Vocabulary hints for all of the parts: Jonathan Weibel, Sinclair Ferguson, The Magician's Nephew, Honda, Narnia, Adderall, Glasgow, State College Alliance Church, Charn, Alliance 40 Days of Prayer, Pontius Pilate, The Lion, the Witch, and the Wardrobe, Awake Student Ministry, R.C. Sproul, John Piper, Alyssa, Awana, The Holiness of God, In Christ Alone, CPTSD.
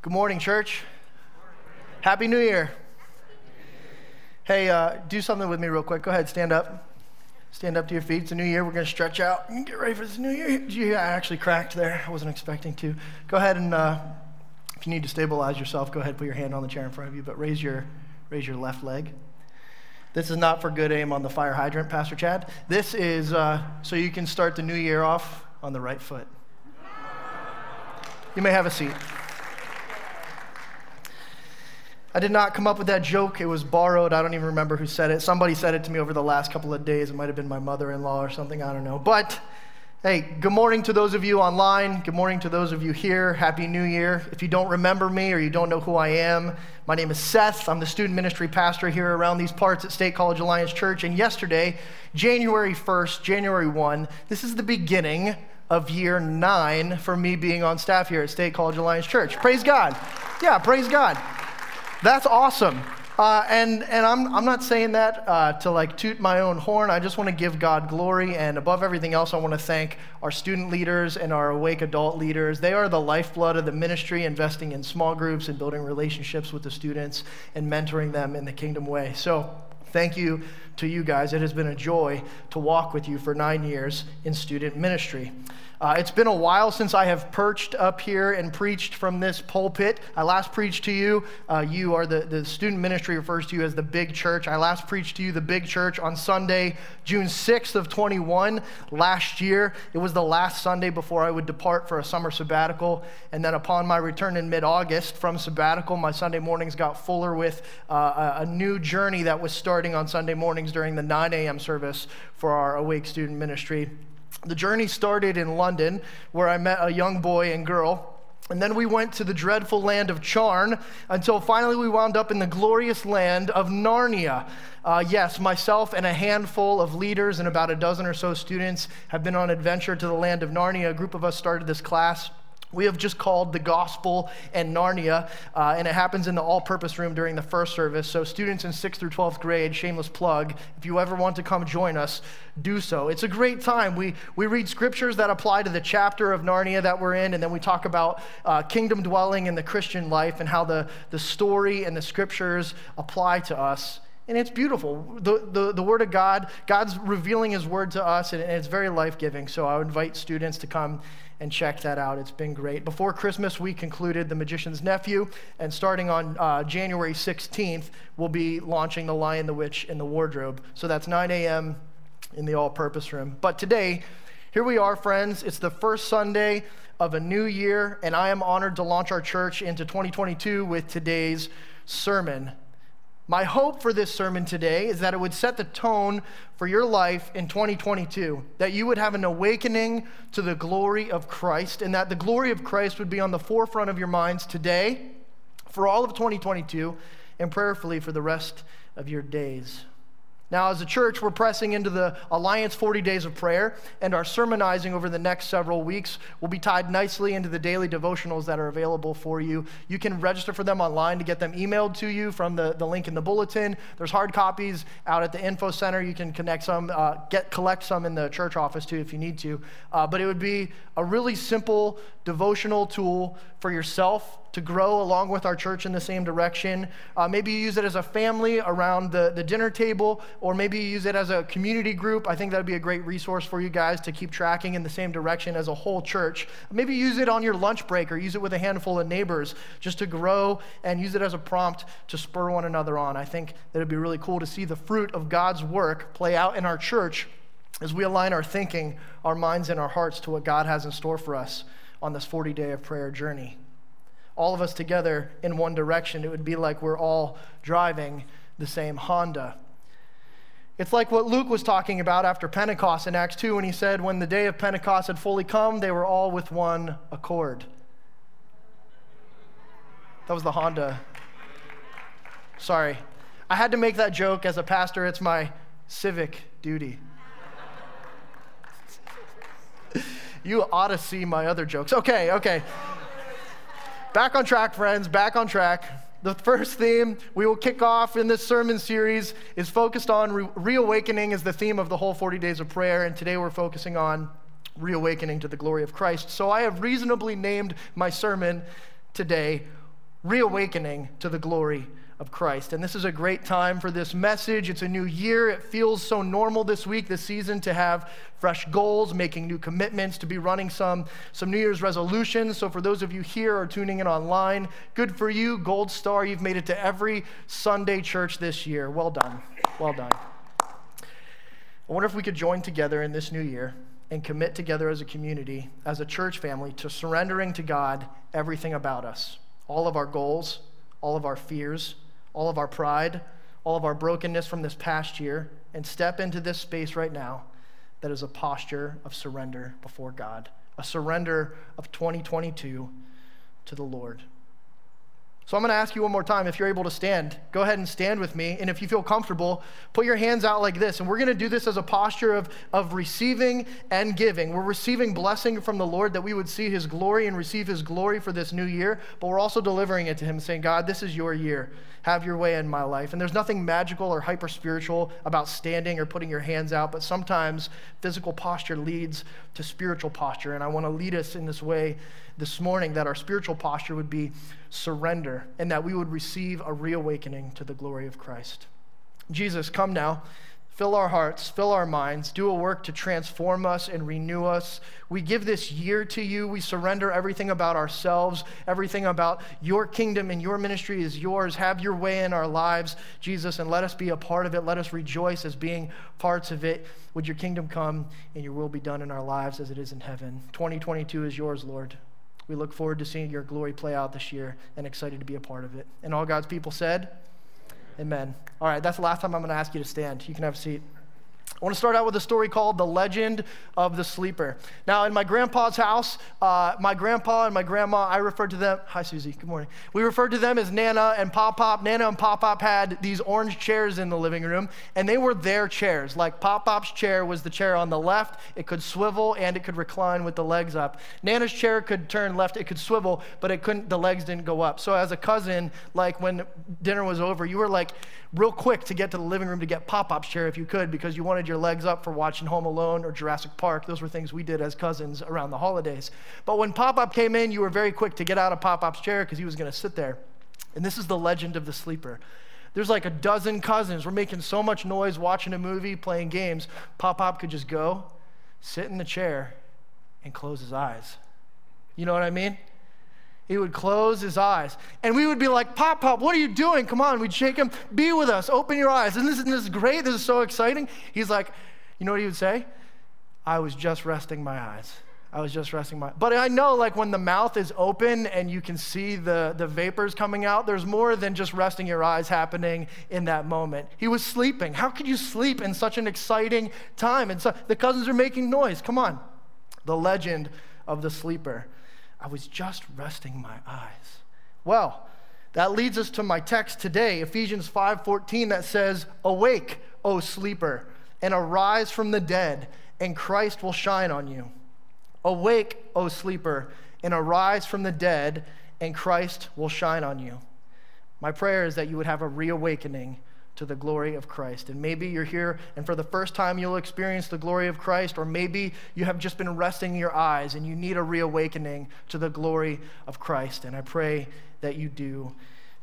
Good morning, church. Happy New Year. Hey, do something with me real quick. Go ahead, stand up. Stand up to your feet. It's a new year. We're going to stretch out and get ready for this new year. Gee, I actually cracked there. I wasn't expecting to. Go ahead and, if you need to stabilize yourself, go ahead and put your hand on the chair in front of you, but raise your left leg. This is not for good aim on the fire hydrant, Pastor Chad. This is so you can start the new year off on the right foot. You may have a seat. I did not come up with that joke. It was borrowed. I don't even remember who said it. Somebody said it to me over the last couple of days. It might have been my mother-in-law or something. I don't know. But, hey, good morning to those of you online. Good morning to those of you here. Happy New Year. If you don't remember me or you don't know who I am, my name is Seth. I'm the student ministry pastor here around these parts at State College Alliance Church. And yesterday, January 1, this is the beginning of year 9 for me being on staff here at State College Alliance Church. Praise God. Yeah, praise God. That's awesome, and I'm not saying that to like toot my own horn. I just want to give God glory, and above everything else, I want to thank our student leaders and our Awake adult leaders. They are the lifeblood of the ministry, investing in small groups and building relationships with the students and mentoring them in the kingdom way. So thank you to you guys. It has been a joy to walk with you for 9 years in student ministry. It's been a while since I have perched up here and preached from this pulpit. I last preached to you. You are the student ministry refers to you as the big church. I last preached to you the big church on Sunday, June 6th of 21 last year. It was the last Sunday before I would depart for a summer sabbatical. And then upon my return in mid-August from sabbatical, my Sunday mornings got fuller with a new journey that was starting on Sunday mornings during the 9 a.m. service for our Awake Student Ministry. The journey started in London, where I met a young boy and girl, and then we went to the dreadful land of Charn until finally we wound up in the glorious land of Narnia. Yes, myself and a handful of leaders and about a dozen or so students have been on adventure to the land of Narnia. A group of us started this class we have just called The Gospel and Narnia, and it happens in the all-purpose room during the first service. So students in 6th through 12th grade, shameless plug, if you ever want to come join us, do so. It's a great time. We read scriptures that apply to the chapter of Narnia that we're in, and then we talk about kingdom dwelling and the Christian life and how the story and the scriptures apply to us. And it's beautiful. The Word of God, God's revealing His Word to us, and it's very life-giving. So I would invite students to come and check that out. It's been great. Before Christmas, we concluded The Magician's Nephew, and starting on January 16th, we'll be launching The Lion, the Witch, and the Wardrobe. So that's 9 a.m. in the all-purpose room. But today, here we are, friends. It's the first Sunday of a new year, and I am honored to launch our church into 2022 with today's sermon. My hope for this sermon today is that it would set the tone for your life in 2022, that you would have an awakening to the glory of Christ, and that the glory of Christ would be on the forefront of your minds today, for all of 2022, and prayerfully for the rest of your days. Now, as a church, we're pressing into the Alliance 40 Days of Prayer, and our sermonizing over the next several weeks will be tied nicely into the daily devotionals that are available for you. You can register for them online to get them emailed to you from the link in the bulletin. There's hard copies out at the info center. You can connect some, collect some in the church office too if you need to. But it would be a really simple devotional tool for yourself to grow along with our church in the same direction. Maybe you use it as a family around the dinner table, or maybe you use it as a community group. I think that would be a great resource for you guys to keep tracking in the same direction as a whole church. Maybe use it on your lunch break, or use it with a handful of neighbors just to grow, and use it as a prompt to spur one another on. I think that it'd be really cool to see the fruit of God's work play out in our church as we align our thinking, our minds, and our hearts to what God has in store for us on this 40-day of prayer journey. All of us together in one direction, it would be like we're all driving the same Honda. It's like what Luke was talking about after Pentecost in Acts 2 when he said, when the day of Pentecost had fully come, they were all with one accord. That was the Honda. Sorry. I had to make that joke as a pastor. It's my civic duty. You ought to see my other jokes. Okay. Back on track, friends, back on track. The first theme we will kick off in this sermon series is focused on reawakening is the theme of the whole 40 Days of Prayer, and today we're focusing on reawakening to the glory of Christ. So I have reasonably named my sermon today, reawakening to the glory of Christ. And this is a great time for this message. It's a new year. It feels so normal this week, this season, to have fresh goals, making new commitments, to be running some New Year's resolutions. So for those of you here or tuning in online, good for you, gold star. You've made it to every Sunday church this year. Well done. Well done. I wonder if we could join together in this new year and commit together as a community, as a church family, to surrendering to God everything about us, all of our goals, all of our fears, all of our pride, all of our brokenness from this past year, and step into this space right now that is a posture of surrender before God, a surrender of 2022 to the Lord. So I'm going to ask you one more time, if you're able to stand, go ahead and stand with me. And if you feel comfortable, put your hands out like this. And we're going to do this as a posture of receiving and giving. We're receiving blessing from the Lord that we would see his glory and receive his glory for this new year. But we're also delivering it to him, saying, God, this is your year. Have your way in my life. And there's nothing magical or hyper-spiritual about standing or putting your hands out. But sometimes physical posture leads to spiritual posture. And I want to lead us in this way this morning, that our spiritual posture would be surrender, and that we would receive a reawakening to the glory of Christ. Jesus, come now, fill our hearts, fill our minds, do a work to transform us and renew us. We give this year to you. We surrender everything about ourselves, everything about your kingdom and your ministry is yours. Have your way in our lives, Jesus, and let us be a part of it. Let us rejoice as being parts of it. Would your kingdom come and your will be done in our lives as it is in heaven. 2022 is yours, Lord. We look forward to seeing your glory play out this year and excited to be a part of it. And all God's people said, amen. All right, that's the last time I'm going to ask you to stand. You can have a seat. I want to start out with a story called The Legend of the Sleeper. Now, in my grandpa's house, my grandpa and my grandma, I referred to them, hi, Susie, good morning. We referred to them as Nana and Pop-Pop. Nana and Pop-Pop had these orange chairs in the living room, and they were their chairs. Like, Pop-Pop's chair was the chair on the left. It could swivel, and it could recline with the legs up. Nana's chair could turn left. It could swivel, but it couldn't, the legs didn't go up. So as a cousin, like, when dinner was over, you were, like, real quick to get to the living room to get Pop-Pop's chair if you could, because you wanted your legs up for watching Home Alone or Jurassic Park. Those were things we did as cousins around the holidays. But when Pop-Pop came in, you were very quick to get out of Pop-Pop's chair because he was going to sit there. And this is The Legend of the Sleeper. There's like a dozen cousins. We're making so much noise, watching a movie, playing games. Pop-Pop could just go, sit in the chair, and close his eyes. You know what I mean? He would close his eyes. And we would be like, Pop-Pop, what are you doing? Come on. We'd shake him. Be with us. Open your eyes. Isn't this great? This is so exciting. He's like, you know what he would say? I was just resting my eyes. I was just resting my eyes. But I know, like, when the mouth is open and you can see the vapors coming out, there's more than just resting your eyes happening in that moment. He was sleeping. How could you sleep in such an exciting time? And so the cousins are making noise. Come on. The Legend of the Sleeper. I was just resting my eyes. Well, that leads us to my text today, Ephesians 5:14, that says, "Awake, O sleeper, and arise from the dead, and Christ will shine on you." Awake, O sleeper, and arise from the dead, and Christ will shine on you. My prayer is that you would have a reawakening to the glory of Christ. And maybe you're here and for the first time you'll experience the glory of Christ, or maybe you have just been resting your eyes and you need a reawakening to the glory of Christ. And I pray that you do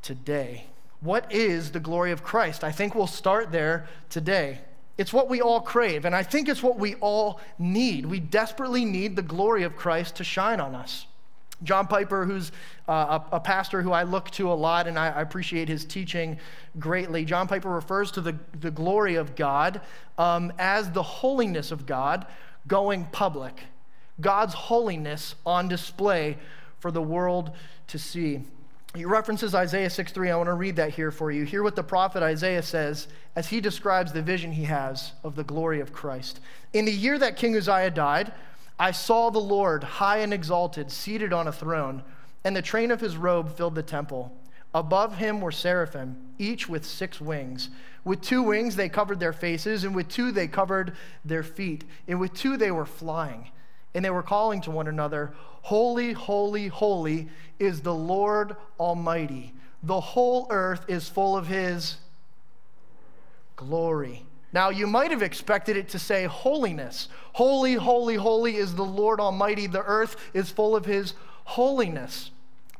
today. What is the glory of Christ? I think we'll start there today. It's what we all crave, and I think it's what we all need. We desperately need the glory of Christ to shine on us. John Piper, who's a pastor who I look to a lot, and I appreciate his teaching greatly. John Piper refers to the glory of God as the holiness of God going public. God's holiness on display for the world to see. He references Isaiah 6:3. I want to read that here for you. Hear what the prophet Isaiah says as he describes the vision he has of the glory of Christ. In the year that King Uzziah died, I saw the Lord high and exalted, seated on a throne, and the train of his robe filled the temple. Above him were seraphim, each with six wings. With two wings they covered their faces, and with two they covered their feet, and with two they were flying. And they were calling to one another, "Holy, holy, holy is the Lord Almighty. The whole earth is full of his glory." Now, you might have expected it to say holiness. Holy, holy, holy is the Lord Almighty. The earth is full of his holiness.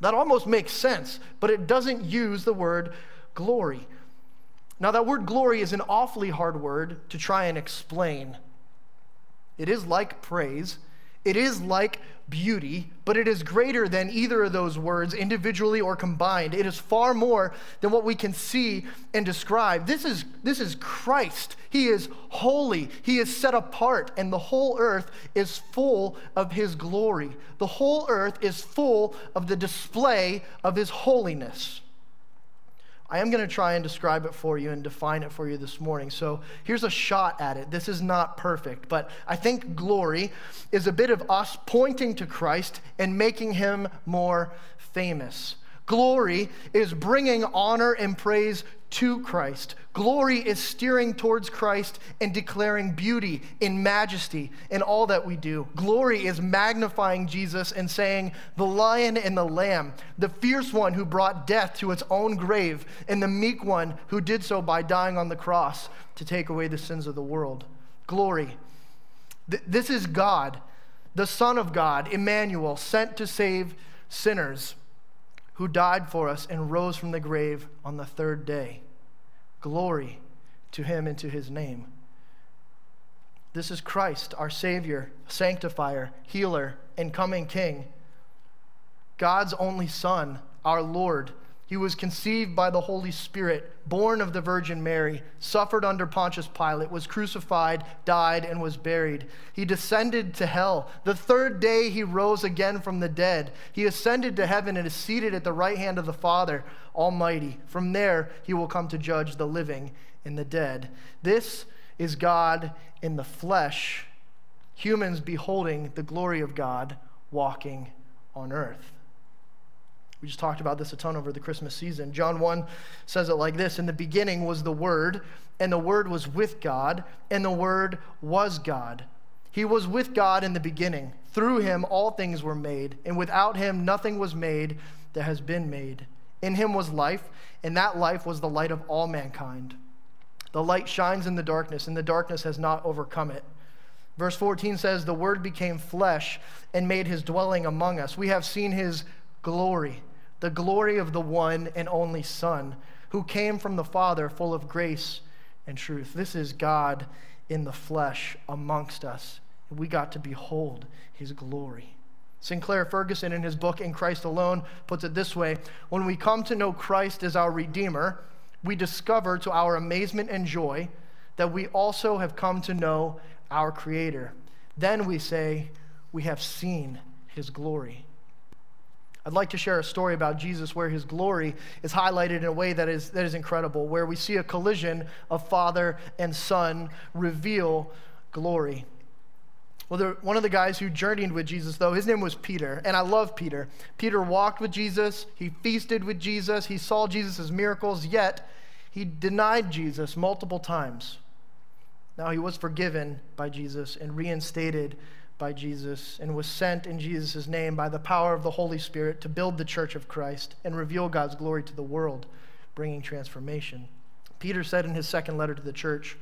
That almost makes sense, but it doesn't use the word glory. Now, that word glory is an awfully hard word to try and explain. It is like praise. It is like beauty, but it is greater than either of those words individually or combined. It is far more than what we can see and describe. This is Christ. He is holy. He is set apart, and the whole earth is full of his glory. The whole earth is full of the display of his holiness. I am going to try and describe it for you and define it for you this morning. So here's a shot at it. This is not perfect, but I think glory is a bit of us pointing to Christ and making him more famous. Glory is bringing honor and praise to Christ. Glory is steering towards Christ and declaring beauty and majesty in all that we do. Glory is magnifying Jesus and saying, the Lion and the Lamb, the fierce one who brought death to its own grave, and the meek one who did so by dying on the cross to take away the sins of the world. Glory. This is God, the Son of God, Emmanuel, sent to save sinners, who died for us and rose from the grave on the third day. Glory to him and to his name. This is Christ, our Savior, Sanctifier, Healer, and coming King. God's only Son, our Lord. He was conceived by the Holy Spirit, born of the Virgin Mary, suffered under Pontius Pilate, was crucified, died, and was buried. He descended to hell. The third day he rose again from the dead. He ascended to heaven and is seated at the right hand of the Father Almighty. From there he will come to judge the living and the dead. This is God in the flesh, humans beholding the glory of God walking on earth. We just talked about this a ton over the Christmas season. John 1 says it like this: in the beginning was the Word, and the Word was with God, and the Word was God. He was with God in the beginning. Through him all things were made, and without him nothing was made that has been made. In him was life, and that life was the light of all mankind. The light shines in the darkness, and the darkness has not overcome it. Verse 14 says, the Word became flesh and made his dwelling among us. We have seen his glory, the glory of the one and only Son, who came from the Father, full of grace and truth. This is God in the flesh amongst us. We got to behold his glory. Sinclair Ferguson, in his book In Christ Alone, puts it this way: when we come to know Christ as our Redeemer, we discover to our amazement and joy that we also have come to know our Creator. Then we say, we have seen his glory. I'd like to share a story about Jesus where his glory is highlighted in a way that is incredible, where we see a collision of Father and Son reveal glory. Well, one of the guys who journeyed with Jesus, though, his name was Peter, and I love Peter. Peter walked with Jesus. He feasted with Jesus. He saw Jesus' miracles, yet he denied Jesus multiple times. Now, he was forgiven by Jesus and reinstated by Jesus, and was sent in Jesus' name by the power of the Holy Spirit to build the church of Christ and reveal God's glory to the world, bringing transformation. Peter said in his second letter to the church,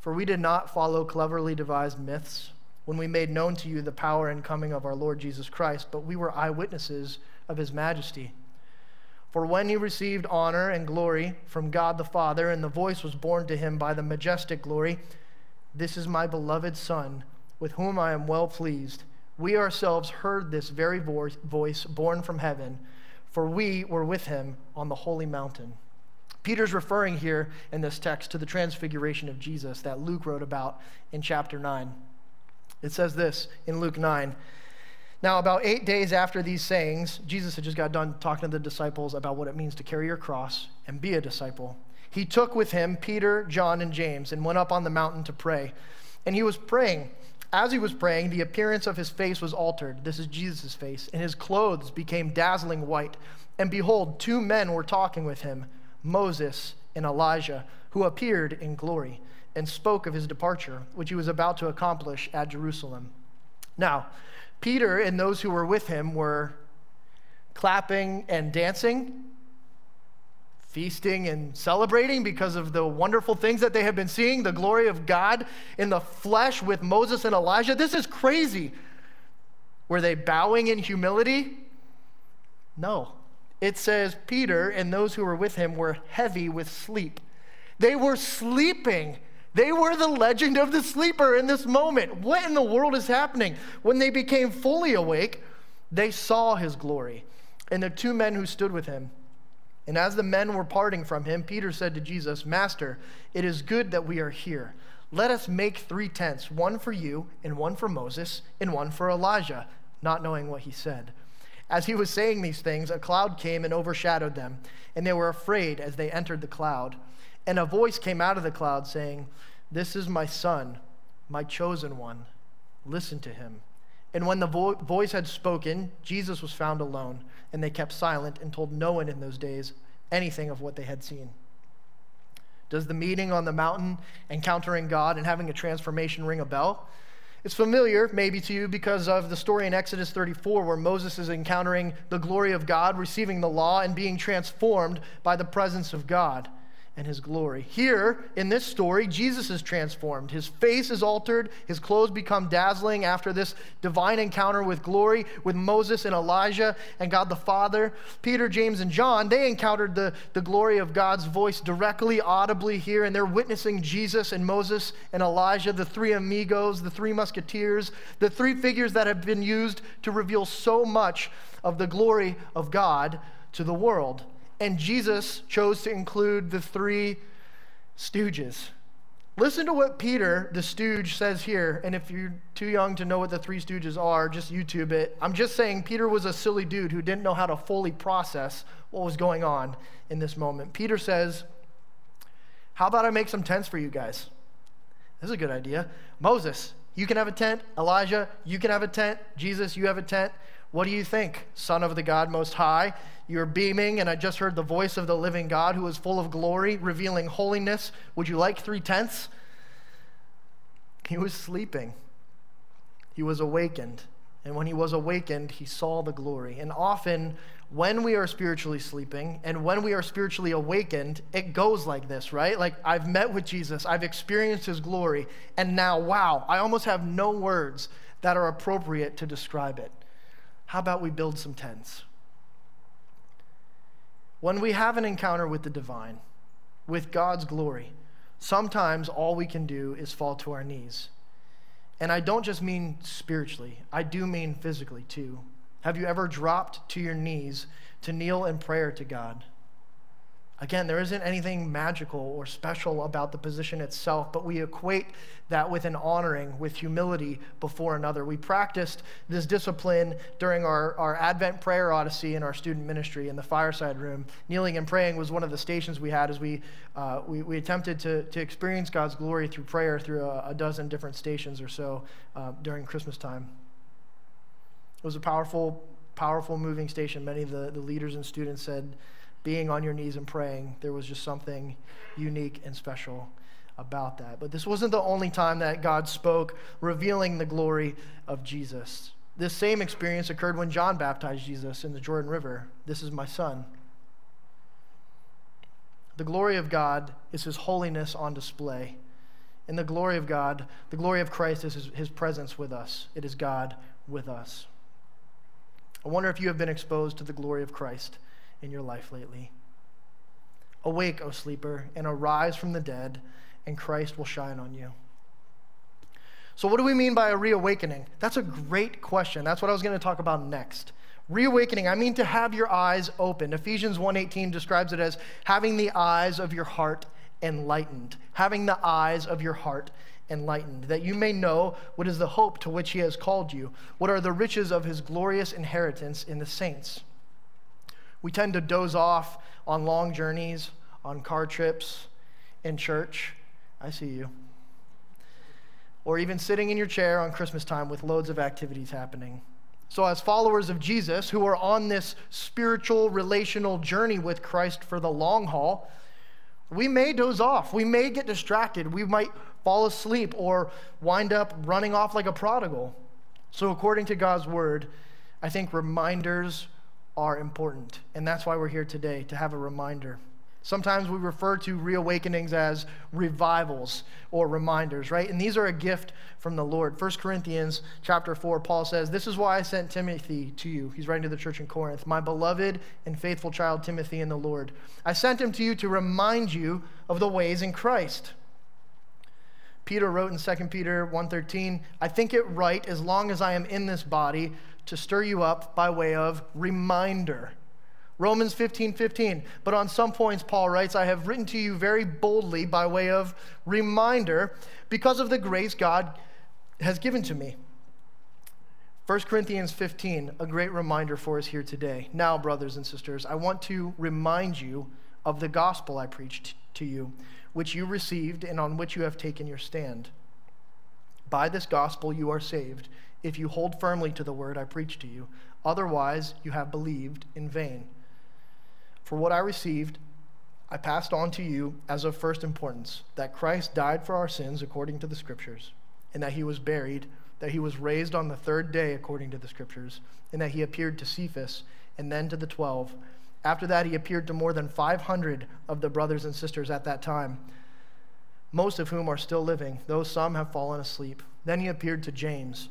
"For we did not follow cleverly devised myths when we made known to you the power and coming of our Lord Jesus Christ, but we were eyewitnesses of his majesty. For when he received honor and glory from God the Father, and the voice was borne to him by the majestic glory, 'This is my beloved Son, with whom I am well pleased,' we ourselves heard this very voice born from heaven, for we were with him on the holy mountain." Peter's referring here in this text to the transfiguration of Jesus that Luke wrote about in chapter 9. It says this in Luke 9. "Now, about 8 days after these sayings," Jesus had just got done talking to the disciples about what it means to carry your cross and be a disciple, "he took with him Peter, John, and James and went up on the mountain to pray. And he was praying. As he was praying, the appearance of his face was altered." This is Jesus' face. "And his clothes became dazzling white. And behold, two men were talking with him, Moses and Elijah, who appeared in glory and spoke of his departure, which he was about to accomplish at Jerusalem. Now, Peter and those who were with him were clapping and dancing, feasting and celebrating because of the wonderful things that they have been seeing, the glory of God in the flesh with Moses and Elijah. This is crazy. Were they bowing in humility? No. It says Peter and those who were with him were heavy with sleep. They were sleeping. They were the legend of the sleeper in this moment. What in the world is happening? When they became fully awake, they saw his glory and the two men who stood with him. And as the men were parting from him, Peter said to Jesus, "Master, it is good that we are here. Let us make three tents, one for you and one for Moses and one for Elijah," not knowing what he said. As he was saying these things, a cloud came and overshadowed them, and they were afraid as they entered the cloud. And a voice came out of the cloud saying, "This is my son, my chosen one. Listen to him." And when the voice had spoken, Jesus was found alone, and they kept silent and told no one in those days anything of what they had seen. Does the meeting on the mountain, encountering God, and having a transformation ring a bell? It's familiar, maybe, to you because of the story in Exodus 34 where Moses is encountering the glory of God, receiving the law, and being transformed by the presence of God and his glory. Here, in this story, Jesus is transformed. His face is altered. His clothes become dazzling after this divine encounter with glory, with Moses and Elijah and God the Father. Peter, James, and John, they encountered the glory of God's voice directly, audibly here, and they're witnessing Jesus and Moses and Elijah, the three amigos, the three musketeers, the three figures that have been used to reveal so much of the glory of God to the world. And Jesus chose to include the three stooges. Listen to what Peter, the stooge, says here. And if you're too young to know what the three stooges are, just YouTube it. I'm just saying Peter was a silly dude who didn't know how to fully process what was going on in this moment. Peter says, "How about I make some tents for you guys? This is a good idea. Moses, you can have a tent. Elijah, you can have a tent. Jesus, you have a tent. What do you think, Son of the God Most High? You're beaming, and I just heard the voice of the living God who is full of glory, revealing holiness. Would you like three tents?" He was sleeping. He was awakened. And when he was awakened, he saw the glory. And often, when we are spiritually sleeping and when we are spiritually awakened, it goes like this, right? Like, I've met with Jesus, I've experienced his glory, and now, wow, I almost have no words that are appropriate to describe it. How about we build some tents? When we have an encounter with the divine, with God's glory, sometimes all we can do is fall to our knees. And I don't just mean spiritually, I do mean physically too. Have you ever dropped to your knees to kneel in prayer to God? Again, there isn't anything magical or special about the position itself, but we equate that with an honoring, with humility before another. We practiced this discipline during our Advent prayer odyssey in our student ministry in the fireside room. Kneeling and praying was one of the stations we had as we attempted to experience God's glory through prayer through a dozen different stations or so during Christmas time. It was a powerful, powerful moving station. Many of the leaders and students said, being on your knees and praying, there was just something unique and special about that. But this wasn't the only time that God spoke, revealing the glory of Jesus. This same experience occurred when John baptized Jesus in the Jordan River. "This is my son." The glory of God is his holiness on display. And the glory of God, the glory of Christ, is his presence with us. It is God with us. I wonder if you have been exposed to the glory of Christ in your life lately. Awake, O sleeper, and arise from the dead, and Christ will shine on you. So what do we mean by a reawakening? That's a great question. That's what I was going to talk about next. Reawakening, I mean to have your eyes open. Ephesians 1:18 describes it as having the eyes of your heart enlightened. Having the eyes of your heart enlightened, that you may know what is the hope to which he has called you, what are the riches of his glorious inheritance in the saints. We tend to doze off on long journeys, on car trips, in church. I see you. Or even sitting in your chair on Christmas time with loads of activities happening. So as followers of Jesus who are on this spiritual, relational journey with Christ for the long haul, we may doze off. We may get distracted. We might fall asleep or wind up running off like a prodigal. So according to God's word, I think reminders are important, and that's why we're here today, to have a reminder. Sometimes we refer to reawakenings as revivals or reminders, right? And these are a gift from the Lord. 1 Corinthians chapter 4, Paul says, "This is why I sent Timothy to you." He's writing to the church in Corinth. "My beloved and faithful child, Timothy in the Lord. I sent him to you to remind you of the ways in Christ." Peter wrote in 2 Peter 1:13, "I think it right, as long as I am in this body, to stir you up by way of reminder." Romans 15:15, "But on some points," Paul writes, "I have written to you very boldly by way of reminder because of the grace God has given to me." 1 Corinthians 15, a great reminder for us here today. "Now, brothers and sisters, I want to remind you of the gospel I preached to you, which you received and on which you have taken your stand. By this gospel you are saved, if you hold firmly to the word I preached to you. Otherwise, you have believed in vain. For what I received, I passed on to you as of first importance, that Christ died for our sins according to the Scriptures, and that he was buried, that he was raised on the third day according to the Scriptures, and that he appeared to Cephas and then to the 12. After that, he appeared to more than 500 of the brothers and sisters at that time, most of whom are still living, though some have fallen asleep. Then he appeared to James,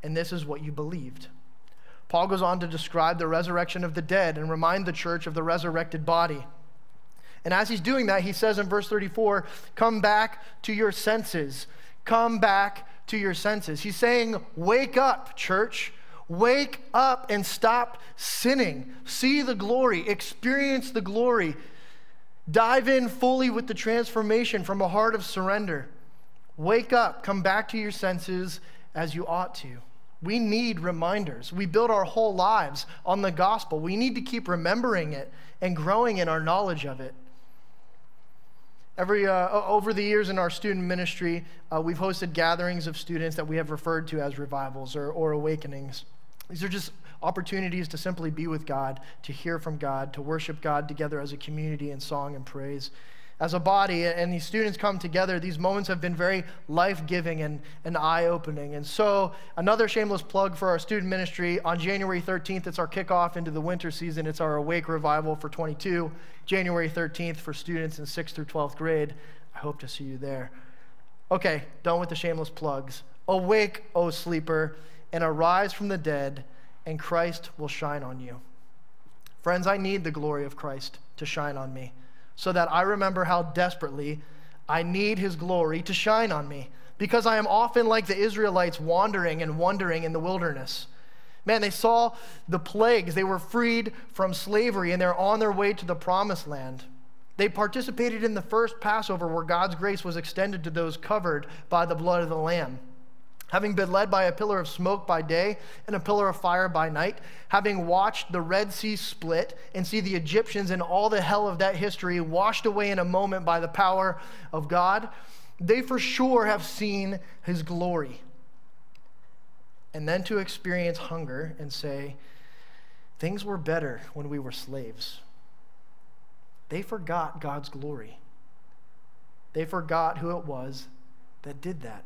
and this is what you believed." Paul goes on to describe the resurrection of the dead and remind the church of the resurrected body. And as he's doing that, he says in verse 34, "Come back to your senses." Come back to your senses. He's saying, wake up, church. Wake up and stop sinning. See the glory. Experience the glory. Dive in fully with the transformation from a heart of surrender. Wake up. Come back to your senses as you ought to. We need reminders. We build our whole lives on the gospel. We need to keep remembering it and growing in our knowledge of it. Over the years in our student ministry, we've hosted gatherings of students that we have referred to as revivals or awakenings. These are just opportunities to simply be with God, to hear from God, to worship God together as a community in song and praise. As a body, and these students come together, these moments have been very life-giving and eye-opening. And so, another shameless plug for our student ministry. On January 13th, it's our kickoff into the winter season. It's our Awake Revival for 22, January 13th for students in 6th through 12th grade. I hope to see you there. Okay, done with the shameless plugs. Awake, O sleeper, and arise from the dead, and Christ will shine on you. Friends, I need the glory of Christ to shine on me, so that I remember how desperately I need his glory to shine on me, because I am often like the Israelites wandering and wandering in the wilderness. Man, they saw the plagues. They were freed from slavery, and they're on their way to the promised land. They participated in the first Passover, where God's grace was extended to those covered by the blood of the Lamb. Having been led by a pillar of smoke by day and a pillar of fire by night, having watched the Red Sea split and see the Egyptians and all the hell of that history washed away in a moment by the power of God, they for sure have seen his glory. And then to experience hunger and say, things were better when we were slaves. They forgot God's glory. They forgot who it was that did that.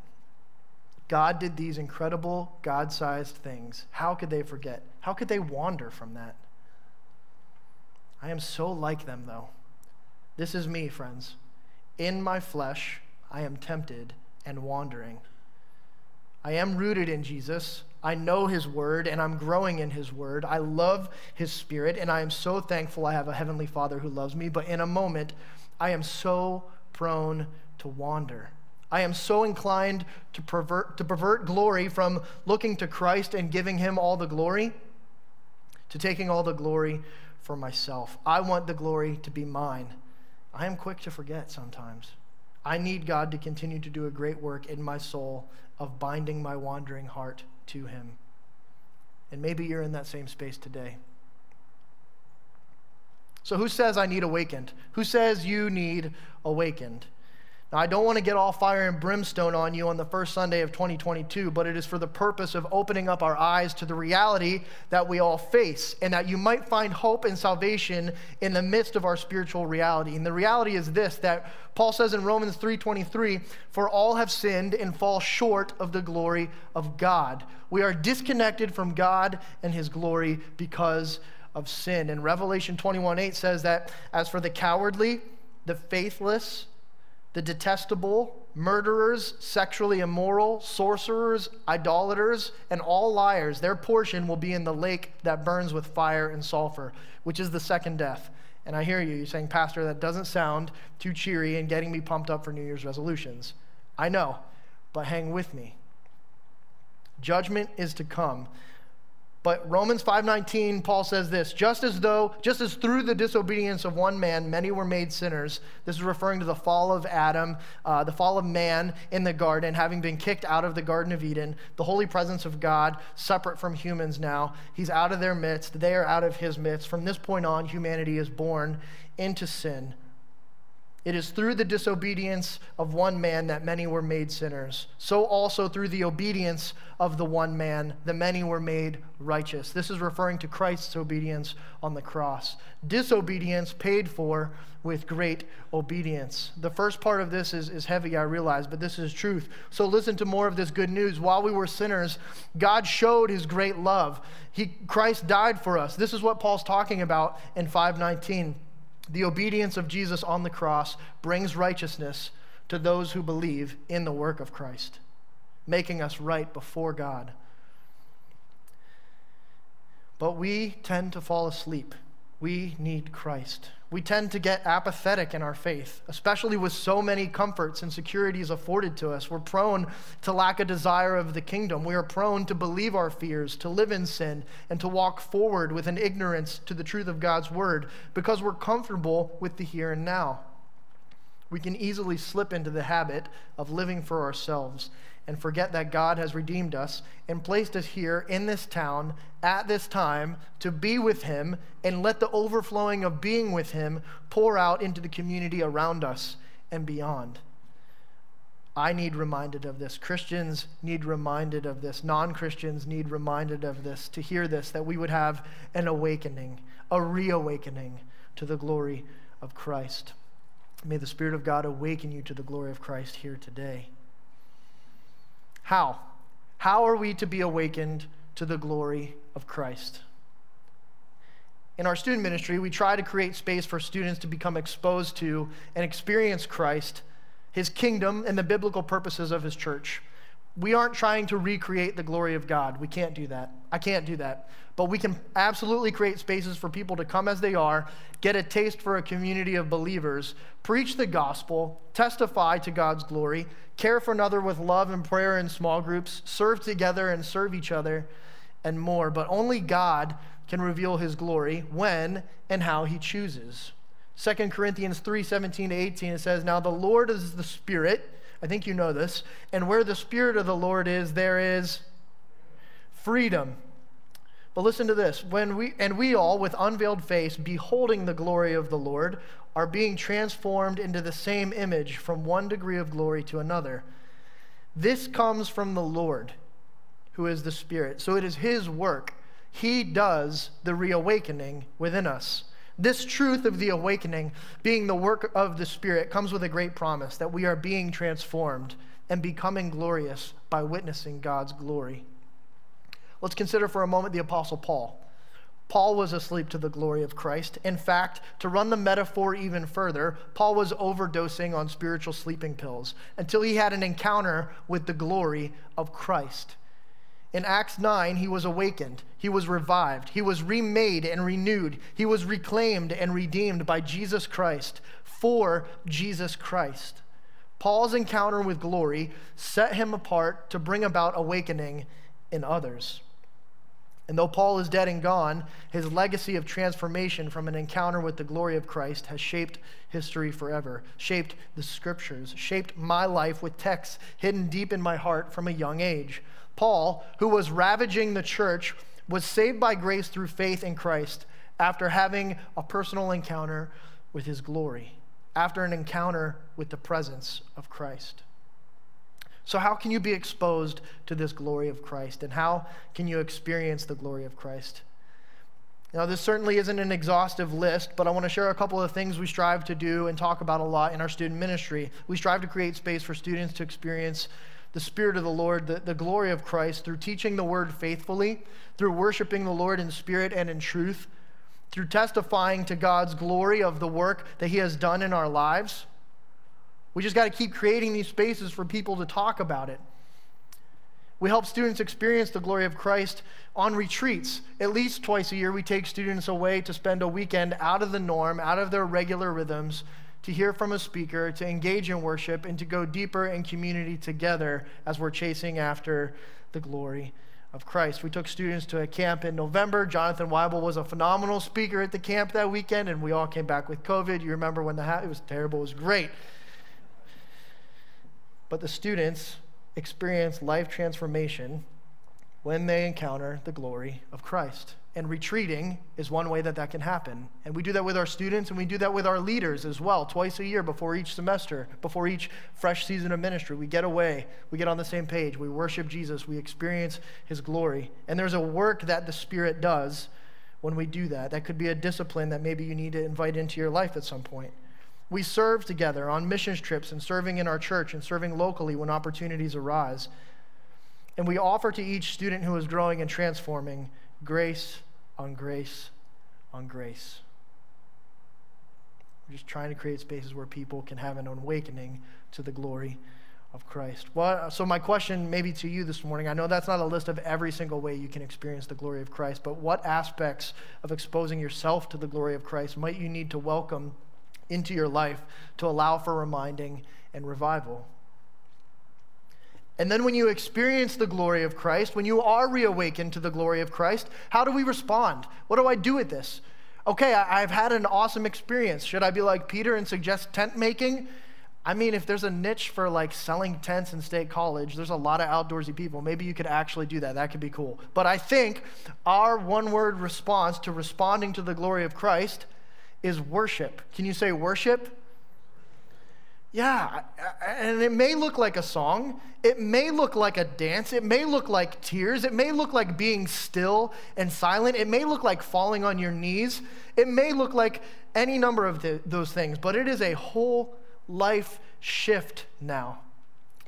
God did these incredible, God-sized things. How could they forget? How could they wander from that? I am so like them, though. This is me, friends. In my flesh, I am tempted and wandering. I am rooted in Jesus. I know his word, and I'm growing in his word. I love his spirit, and I am so thankful I have a heavenly Father who loves me. But in a moment, I am so prone to wander. I am so inclined to pervert glory from looking to Christ and giving him all the glory to taking all the glory for myself. I want the glory to be mine. I am quick to forget sometimes. I need God to continue to do a great work in my soul of binding my wandering heart to him. And maybe you're in that same space today. So who says I need awakened? Who says you need awakened? Now, I don't want to get all fire and brimstone on you on the first Sunday of 2022, but it is for the purpose of opening up our eyes to the reality that we all face, and that you might find hope and salvation in the midst of our spiritual reality. And the reality is this, that Paul says in Romans 3:23, "For all have sinned and fall short of the glory of God." We are disconnected from God and his glory because of sin. And Revelation 21:8 says that, "As for the cowardly, the faithless, the detestable, murderers, sexually immoral, sorcerers, idolaters, and all liars, their portion will be in the lake that burns with fire and sulfur," which is the second death. And I hear you. You're saying, "Pastor, that doesn't sound too cheery and getting me pumped up for New Year's resolutions." I know, but hang with me. Judgment is to come. But Romans 5:19, Paul says this, just as through the disobedience of one man, many were made sinners. This is referring to the fall of Adam, the fall of man in the garden, having been kicked out of the Garden of Eden, the holy presence of God, separate from humans now. He's out of their midst. They are out of his midst. From this point on, humanity is born into sin. It is through the disobedience of one man that many were made sinners. So also through the obedience of the one man, the many were made righteous. This is referring to Christ's obedience on the cross. Disobedience paid for with great obedience. The first part of this is heavy, I realize, but this is truth. So listen to more of this good news. While we were sinners, God showed his great love. Christ died for us. This is what Paul's talking about in 5:19. The obedience of Jesus on the cross brings righteousness to those who believe in the work of Christ, making us right before God. But we tend to fall asleep. We need Christ. We tend to get apathetic in our faith, especially with so many comforts and securities afforded to us. We're prone to lack a desire of the kingdom. We are prone to believe our fears, to live in sin, and to walk forward with an ignorance to the truth of God's word because we're comfortable with the here and now. We can easily slip into the habit of living for ourselves and forget that God has redeemed us and placed us here in this town at this time to be with him and let the overflowing of being with him pour out into the community around us and beyond. I need reminded of this. Christians need reminded of this. Non-Christians need reminded of this, to hear this, that we would have an awakening, a reawakening to the glory of Christ. May the Spirit of God awaken you to the glory of Christ here today. How? How are we to be awakened to the glory of Christ? In our student ministry, we try to create space for students to become exposed to and experience Christ, his kingdom, and the biblical purposes of his church. We aren't trying to recreate the glory of God. We can't do that. I can't do that. But we can absolutely create spaces for people to come as they are, get a taste for a community of believers, preach the gospel, testify to God's glory, care for another with love and prayer in small groups, serve together and serve each other, and more. But only God can reveal his glory when and how he chooses. 2 Corinthians 3:17-18, it says, "Now the Lord is the Spirit." I think you know this. "And where the Spirit of the Lord is, there is freedom." But listen to this. We all, with unveiled face, beholding the glory of the Lord, are being transformed into the same image from one degree of glory to another. This comes from the Lord, who is the Spirit. So it is his work. He does the reawakening within us. This truth of the awakening, being the work of the Spirit, comes with a great promise that we are being transformed and becoming glorious by witnessing God's glory. Let's consider for a moment the Apostle Paul. Paul was asleep to the glory of Christ. In fact, to run the metaphor even further, Paul was overdosing on spiritual sleeping pills until he had an encounter with the glory of Christ. In Acts 9, he was awakened, he was revived, he was remade and renewed, he was reclaimed and redeemed by Jesus Christ, for Jesus Christ. Paul's encounter with glory set him apart to bring about awakening in others. And though Paul is dead and gone, his legacy of transformation from an encounter with the glory of Christ has shaped history forever, shaped the scriptures, shaped my life with texts hidden deep in my heart from a young age. Paul, who was ravaging the church, was saved by grace through faith in Christ after having a personal encounter with his glory, after an encounter with the presence of Christ. So how can you be exposed to this glory of Christ, and how can you experience the glory of Christ? Now, this certainly isn't an exhaustive list, but I want to share a couple of things we strive to do and talk about a lot in our student ministry. We strive to create space for students to experience the Spirit of the Lord, the glory of Christ, through teaching the Word faithfully, through worshiping the Lord in spirit and in truth, through testifying to God's glory of the work that He has done in our lives. We just got to keep creating these spaces for people to talk about it. We help students experience the glory of Christ on retreats. At least twice a year, we take students away to spend a weekend out of the norm, out of their regular rhythms, to hear from a speaker, to engage in worship, and to go deeper in community together as we're chasing after the glory of Christ. We took students to a camp in November. Jonathan Weibel was a phenomenal speaker at the camp that weekend, and we all came back with COVID. You remember when it was terrible, it was great. But the students experience life transformation when they encounter the glory of Christ. And retreating is one way that that can happen. And we do that with our students, and we do that with our leaders as well, twice a year before each semester, before each fresh season of ministry. We get away, we get on the same page, we worship Jesus, we experience His glory. And there's a work that the Spirit does when we do that. That could be a discipline that maybe you need to invite into your life at some point. We serve together on missions trips and serving in our church and serving locally when opportunities arise. And we offer to each student who is growing and transforming grace on grace on grace. We're just trying to create spaces where people can have an awakening to the glory of Christ. Well, so my question maybe to you this morning, I know that's not a list of every single way you can experience the glory of Christ, but what aspects of exposing yourself to the glory of Christ might you need to welcome into your life to allow for reminding and revival? And then when you experience the glory of Christ, when you are reawakened to the glory of Christ, how do we respond? What do I do with this? Okay, I've had an awesome experience. Should I be like Peter and suggest tent making? I mean, if there's a niche for like selling tents in State College, there's a lot of outdoorsy people. Maybe you could actually do that. That could be cool. But I think our one-word response to responding to the glory of Christ is worship. Can you say worship? Yeah, and it may look like a song. It may look like a dance. It may look like tears. It may look like being still and silent. It may look like falling on your knees. It may look like any number of those things, but it is a whole life shift now.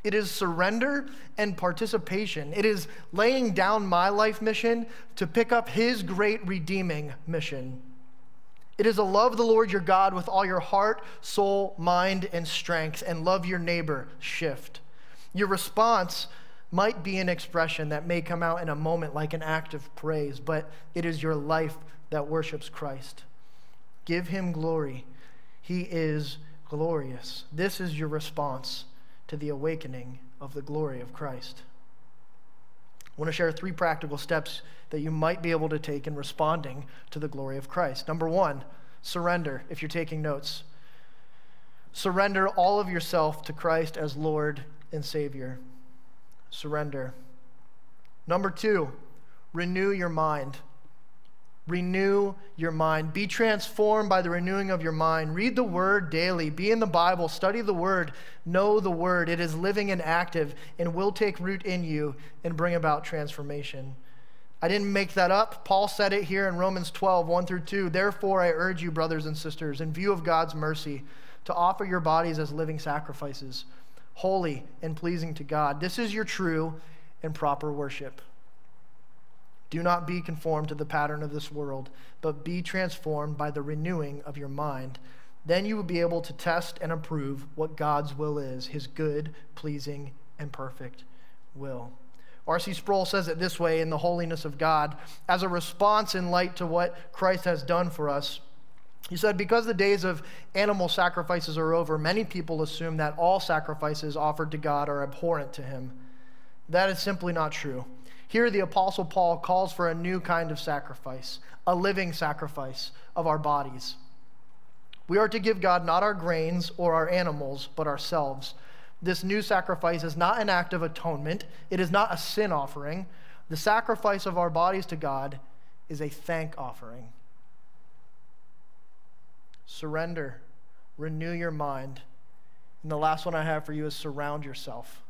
It is surrender and participation. It is laying down my life mission to pick up His great redeeming mission. It is to love the Lord your God with all your heart, soul, mind, and strength, and love your neighbor shift. Your response might be an expression that may come out in a moment like an act of praise, but it is your life that worships Christ. Give Him glory. He is glorious. This is your response to the awakening of the glory of Christ. I want to share 3 practical steps that you might be able to take in responding to the glory of Christ. Number 1, surrender, if you're taking notes. Surrender all of yourself to Christ as Lord and Savior. Surrender. Number 2, renew your mind. Renew your mind. Be transformed by the renewing of your mind. Read the Word daily. Be in the Bible. Study the Word. Know the Word. It is living and active and will take root in you and bring about transformation. I didn't make that up. Paul said it here in Romans 12, 1-2. Therefore, I urge you, brothers and sisters, in view of God's mercy, to offer your bodies as living sacrifices, holy and pleasing to God. This is your true and proper worship. Do not be conformed to the pattern of this world, but be transformed by the renewing of your mind. Then you will be able to test and approve what God's will is, His good, pleasing, and perfect will. R.C. Sproul says it this way in The Holiness of God, as a response in light to what Christ has done for us. He said, because the days of animal sacrifices are over, many people assume that all sacrifices offered to God are abhorrent to Him. That is simply not true. Here, the Apostle Paul calls for a new kind of sacrifice, a living sacrifice of our bodies. We are to give God not our grains or our animals, but ourselves. This new sacrifice is not an act of atonement. It is not a sin offering. The sacrifice of our bodies to God is a thank offering. surrender, renew your mind. And the last one I have for you is surround yourself.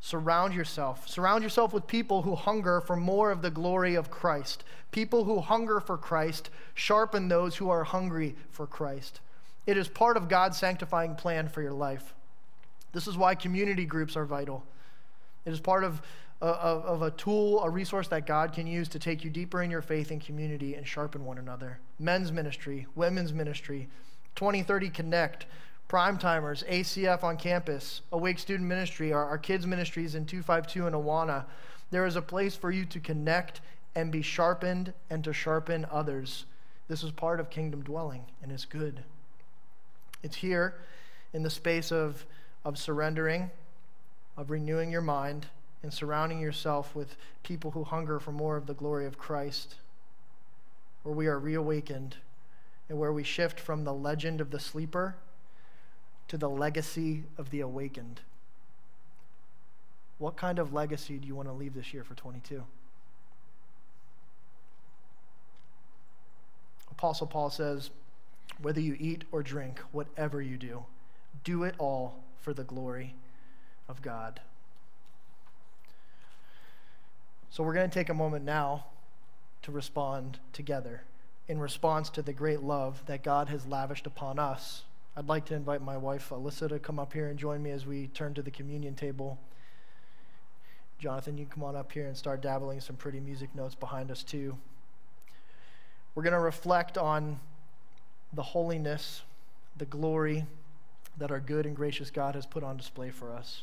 Surround yourself. Surround yourself with people who hunger for more of the glory of Christ. People who hunger for Christ sharpen those who are hungry for Christ. It is part of God's sanctifying plan for your life. This is why community groups are vital. It is part of a tool, a resource that God can use to take you deeper in your faith and community and sharpen one another. Men's ministry, women's ministry, 2030 Connect, Primetimers, ACF on campus, Awake Student Ministry, our kids' ministries in 252 and Awana. There is a place for you to connect and be sharpened and to sharpen others. This is part of kingdom dwelling, and it's good. It's here in the space of surrendering, of renewing your mind, and surrounding yourself with people who hunger for more of the glory of Christ, where we are reawakened and where we shift from the legend of the sleeper to the legacy of the awakened. What kind of legacy do you want to leave this year for 22? Apostle Paul says, whether you eat or drink, whatever you do, do it all for the glory of God. So we're going to take a moment now to respond together in response to the great love that God has lavished upon us. I'd like to invite my wife, Alyssa, to come up here and join me as we turn to the communion table. Jonathan, you can come on up here and start dabbling some pretty music notes behind us too. We're going to reflect on the holiness, the glory that our good and gracious God has put on display for us.